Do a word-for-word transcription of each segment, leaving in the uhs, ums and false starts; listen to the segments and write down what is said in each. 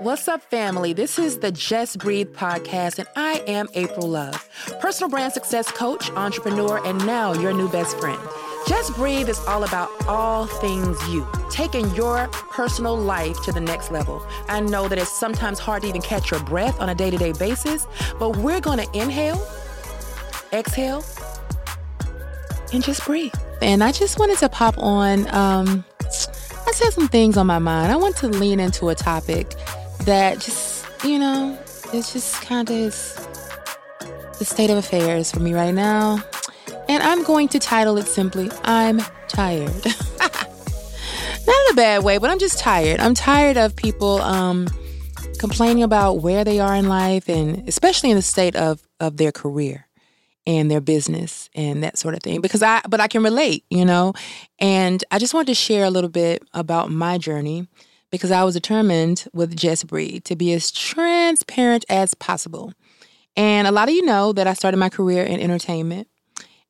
What's up, family? This is the Just Breathe podcast, and I am April Love, personal brand success coach, entrepreneur, and now your new best friend. Just Breathe is all about all things you, taking your personal life to the next level. I know that it's sometimes hard to even catch your breath on a day-to-day basis, but we're going to inhale, exhale, and just breathe. And I just wanted to pop on, um, I said some things on my mind. I want to lean into a topic that just, you know, it's just kind of the state of affairs for me right now. And I'm going to title it simply, I'm tired. Not in a bad way, but I'm just tired. I'm tired of people um, complaining about where they are in life, and especially in the state of, of their career and their business and that sort of thing. Because I, but I can relate, you know, and I just wanted to share a little bit about my journey, because I was determined with Just Breathe to be as transparent as possible. And a lot of you know that I started my career in entertainment.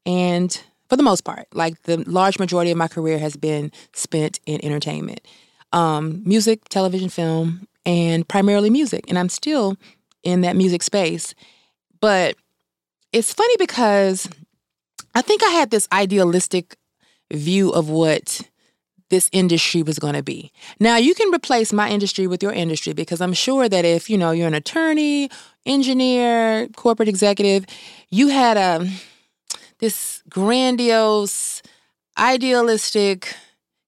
And for the most part, like the large majority of my career has been spent in entertainment, um, music, television, film, and primarily music. And I'm still in that music space. But it's funny because I think I had this idealistic view of what this industry was going to be. Now, you can replace my industry with your industry, because I'm sure that if, you know, you're an attorney, engineer, corporate executive, you had a this grandiose, idealistic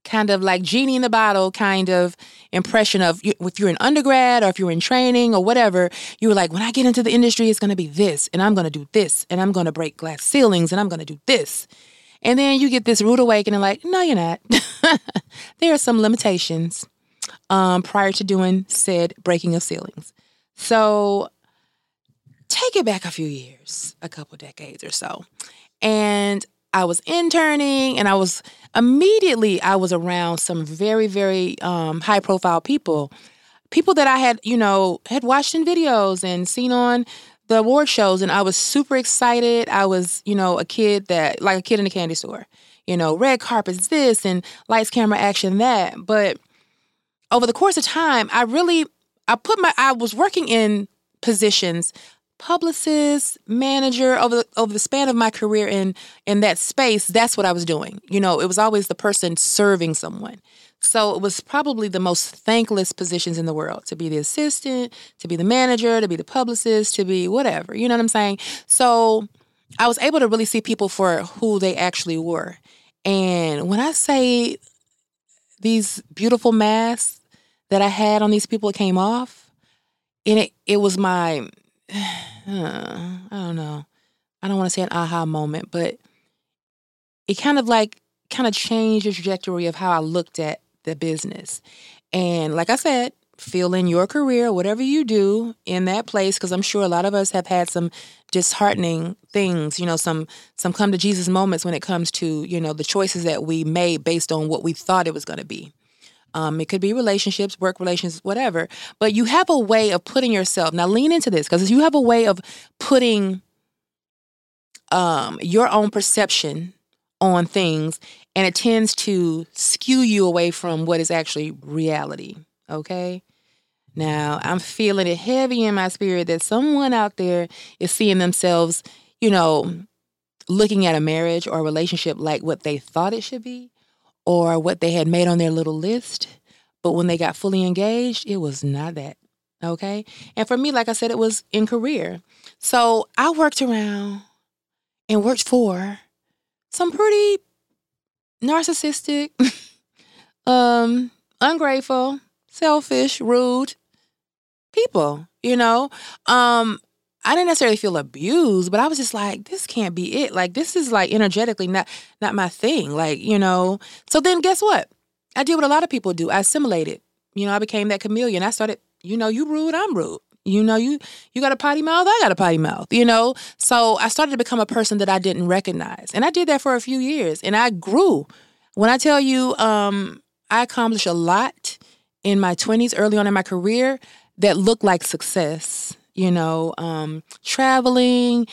kind of like genie in the bottle kind of impression of if you're in undergrad or if you're in training or whatever, you were like, when I get into the industry, it's going to be this, and I'm going to do this, and I'm going to break glass ceilings, and I'm going to do this. And then you get this rude awakening like, no, you're not. There are some limitations um, prior to doing said breaking of ceilings. So take it back a few years, a couple decades or so. And I was interning, and I was immediately I was around some very, very um, high profile people, people that I had, you know, had watched in videos and seen on the award shows, and I was super excited. I was, you know, a kid that, like a kid in a candy store, you know, red carpet's this and lights, camera, action that. But over the course of time, I really, I put my, I was working in positions, publicist, manager, over the, over the span of my career in, in that space. That's what I was doing. You know, it was always the person serving someone. So it was probably the most thankless positions in the world, to be the assistant, to be the manager, to be the publicist, to be whatever. You know what I'm saying? So I was able to really see people for who they actually were. And when I say these beautiful masks that I had on these people, it came off. And it, it was my, uh, I don't know. I don't want to say an aha moment, but it kind of like kind of changed the trajectory of how I looked at the business. And like I said, fill in your career, whatever you do in that place, because I'm sure a lot of us have had some disheartening things, you know, some some come to Jesus moments when it comes to, you know, the choices that we made based on what we thought it was going to be. Um, it could be relationships, work relations, whatever. But you have a way of putting yourself, now lean into this, because you have a way of putting um, your own perception on things, and it tends to skew you away from what is actually reality. Okay? Now, I'm feeling it heavy in my spirit that someone out there is seeing themselves, you know, looking at a marriage or a relationship like what they thought it should be or what they had made on their little list. But when they got fully engaged, it was not that. Okay? And for me, like I said, it was in career. So I worked around and worked for some pretty narcissistic, um, ungrateful, selfish, rude people, you know. Um, I didn't necessarily feel abused, but I was just like, this can't be it. Like, this is like energetically not not my thing. Like, you know. So then guess what? I did what a lot of people do. I assimilated. You know, I became that chameleon. I started, you know, you rude, I'm rude. You know, you you got a potty mouth, I got a potty mouth, you know. So I started to become a person that I didn't recognize. And I did that for a few years. And I grew. When I tell you um, I accomplished a lot in my twenties, early on in my career, that looked like success. You know, um, traveling,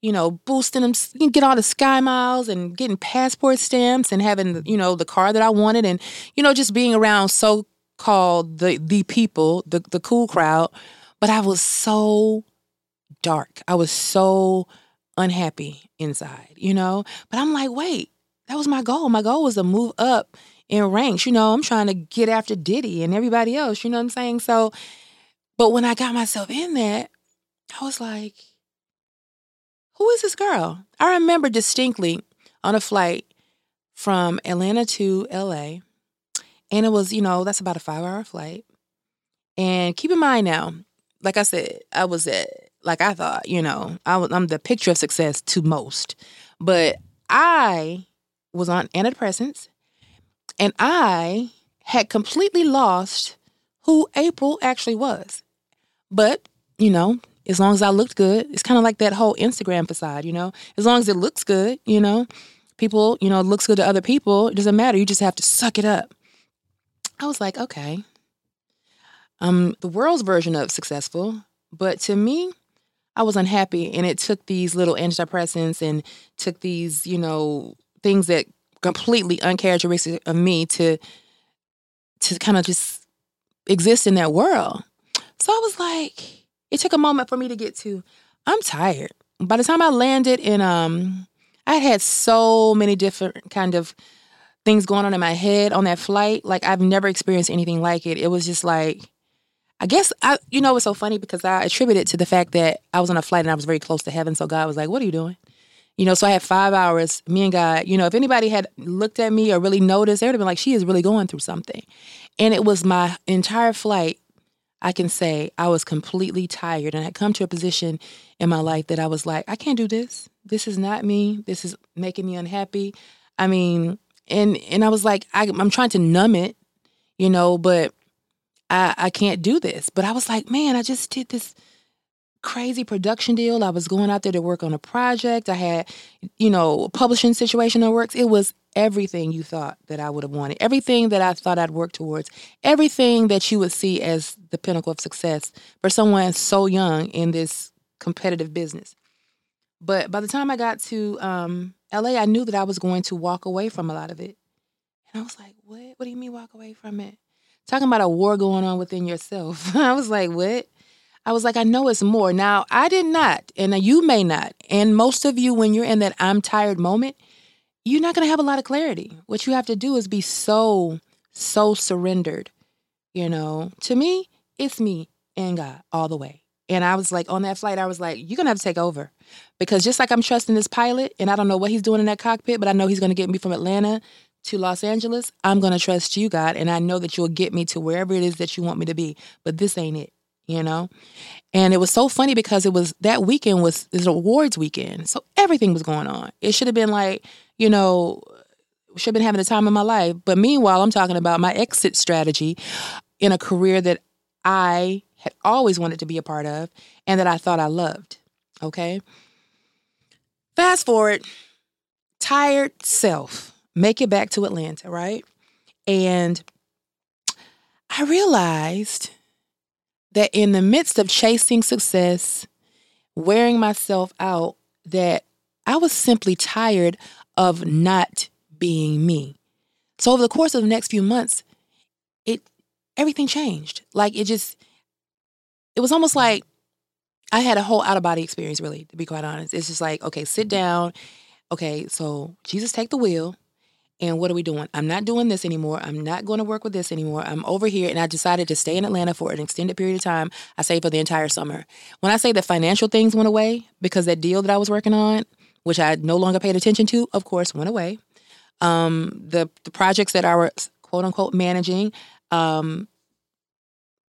you know, boosting them, you can get all the sky miles and getting passport stamps and having, you know, the car that I wanted. And, you know, just being around so called the the people, the the cool crowd, but I was so dark. I was so unhappy inside, you know? But I'm like, wait, that was my goal. My goal was to move up in ranks. You know, I'm trying to get after Diddy and everybody else, you know what I'm saying? So, but when I got myself in that, I was like, who is this girl? I remember distinctly on a flight from Atlanta to L A, and it was, you know, that's about a five-hour flight. And keep in mind now, like I said, I was at, like I thought, you know, I was, I'm the picture of success to most. But I was on antidepressants, and I had completely lost who April actually was. But, you know, as long as I looked good, it's kind of like that whole Instagram facade, you know. As long as it looks good, you know, people, you know, it looks good to other people. It doesn't matter. You just have to suck it up. I was like, okay, um, the world's version of successful. But to me, I was unhappy, and it took these little antidepressants and took these, you know, things that completely uncharacteristic of me to to kind of just exist in that world. So I was like, it took a moment for me to get to, I'm tired. By the time I landed in, um, I had so many different kind of things going on in my head on that flight. Like, I've never experienced anything like it. It was just like, I guess, I, you know, it's so funny because I attribute it to the fact that I was on a flight and I was very close to heaven. So God was like, what are you doing? You know, so I had five hours, me and God. You know, if anybody had looked at me or really noticed, they would have been like, she is really going through something. And it was my entire flight, I can say, I was completely tired. And I come to a position in my life that I was like, I can't do this. This is not me. This is making me unhappy. I mean, and and I was like, I, I'm trying to numb it, you know, but I, I can't do this. But I was like, man, I just did this crazy production deal. I was going out there to work on a project. I had, you know, a publishing situation that works. It was everything you thought that I would have wanted, everything that I thought I'd work towards, everything that you would see as the pinnacle of success for someone so young in this competitive business. But by the time I got to um, L A, I knew that I was going to walk away from a lot of it. And I was like, what? What do you mean walk away from it? Talking about a war going on within yourself. I was like, what? I was like, I know it's more. Now, I did not, and you may not, and most of you, when you're in that I'm tired moment, you're not going to have a lot of clarity. What you have to do is be so, so surrendered, you know. To me, it's me and God all the way. And I was like, on that flight, I was like, you're going to have to take over. Because just like I'm trusting this pilot, and I don't know what he's doing in that cockpit, but I know he's going to get me from Atlanta to Los Angeles, I'm going to trust you, God, and I know that you'll get me to wherever it is that you want me to be. But this ain't it, you know? And it was so funny because it was, that weekend was, it was awards weekend. So everything was going on. It should have been like, you know, should have been having the time of my life. But meanwhile, I'm talking about my exit strategy in a career that I had always wanted to be a part of and that I thought I loved, okay? Fast forward, tired self. Make it back to Atlanta, right? And I realized that in the midst of chasing success, wearing myself out, that I was simply tired of not being me. So over the course of the next few months, it everything changed. Like it just, it was almost like I had a whole out-of-body experience, really, to be quite honest. It's just like, okay, sit down. Okay, so Jesus, take the wheel. And what are we doing? I'm not doing this anymore. I'm not going to work with this anymore. I'm over here. And I decided to stay in Atlanta for an extended period of time. I stayed for the entire summer. When I say the financial things went away, because that deal that I was working on, which I no longer paid attention to, of course, went away. Um, the, the projects that I was, quote unquote, managing, um,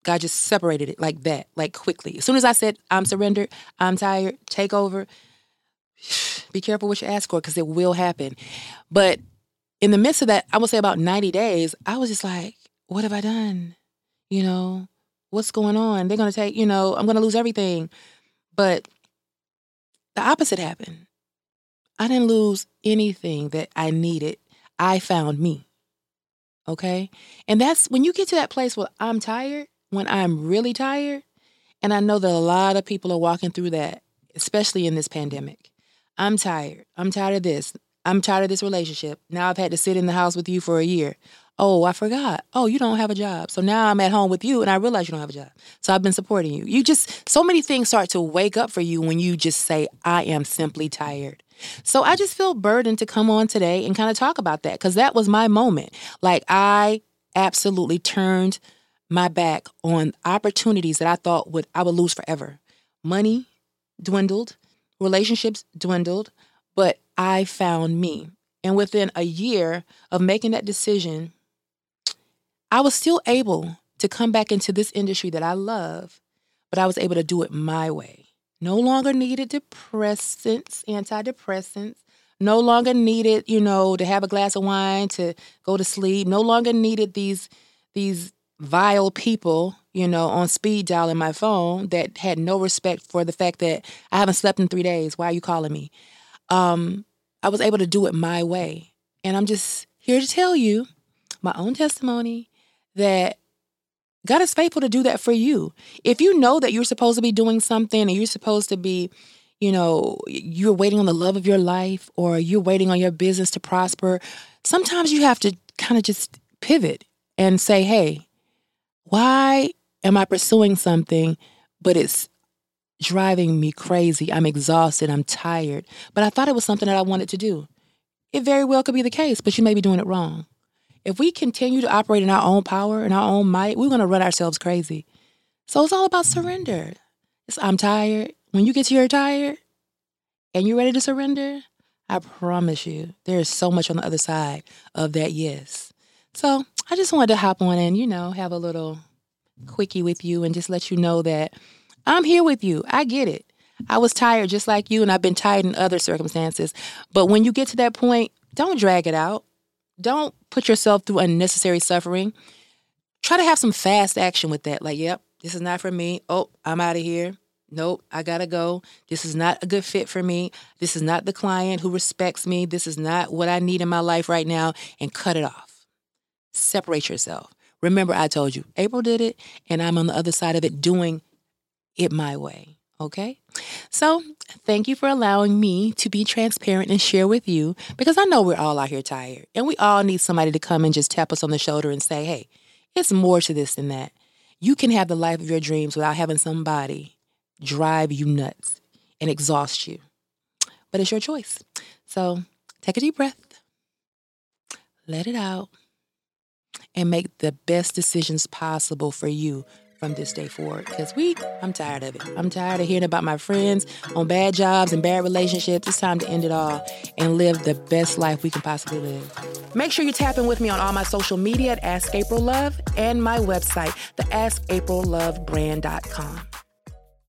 God just separated it like that, like quickly. As soon as I said, I'm surrendered, I'm tired, take over. Be careful what you ask for, because it will happen. But in the midst of that, I would say about ninety days, I was just like, what have I done? You know, what's going on? They're going to take, you know, I'm going to lose everything. But the opposite happened. I didn't lose anything that I needed. I found me. Okay? And that's when you get to that place where I'm tired, when I'm really tired, and I know that a lot of people are walking through that, especially in this pandemic. I'm tired. I'm tired of this. I'm tired of this relationship. Now I've had to sit in the house with you for a year. Oh, I forgot. Oh, you don't have a job. So now I'm at home with you and I realize you don't have a job. So I've been supporting you. You just, so many things start to wake up for you when you just say, I am simply tired. So I just feel burdened to come on today and kind of talk about that because that was my moment. Like I absolutely turned my back on opportunities that I thought would I would lose forever. Money dwindled, relationships dwindled, but I found me. And within a year of making that decision, I was still able to come back into this industry that I love, but I was able to do it my way. No longer needed depressants, antidepressants. No longer needed, you know, to have a glass of wine, to go to sleep. No longer needed these these vile people, you know, on speed dial in my phone that had no respect for the fact that I haven't slept in three days. Why are you calling me? Um, I was able to do it my way. And I'm just here to tell you, my own testimony, that God is faithful to do that for you. If you know that you're supposed to be doing something and you're supposed to be, you know, you're waiting on the love of your life or you're waiting on your business to prosper, sometimes you have to kind of just pivot and say, hey, why am I pursuing something, but it's driving me crazy? I'm exhausted. I'm tired. But I thought it was something that I wanted to do. It very well could be the case, but you may be doing it wrong. If we continue to operate in our own power and our own might, we're going to run ourselves crazy. So it's all about surrender. It's, I'm tired. When you get to your tired and you're ready to surrender, I promise you, there is so much on the other side of that yes. So I just wanted to hop on and, you know, have a little quickie with you and just let you know that I'm here with you. I get it. I was tired just like you, and I've been tired in other circumstances. But when you get to that point, don't drag it out. Don't put yourself through unnecessary suffering. Try to have some fast action with that. Like, yep, this is not for me. Oh, I'm out of here. Nope, I gotta go. This is not a good fit for me. This is not the client who respects me. This is not what I need in my life right now. And cut it off. Separate yourself. Remember, I told you, April did it, and I'm on the other side of it doing it my way. Okay? So thank you for allowing me to be transparent and share with you, because I know we're all out here tired and we all need somebody to come and just tap us on the shoulder and say, hey, it's more to this than that. You can have the life of your dreams without having somebody drive you nuts and exhaust you. But it's your choice. So take a deep breath, let it out, and make the best decisions possible for you from this day forward, because we, I'm tired of it. I'm tired of hearing about my friends on bad jobs and bad relationships. It's time to end it all and live the best life we can possibly live. Make sure you tap in with me on all my social media at Ask April Love and my website, the ask april love brand dot com.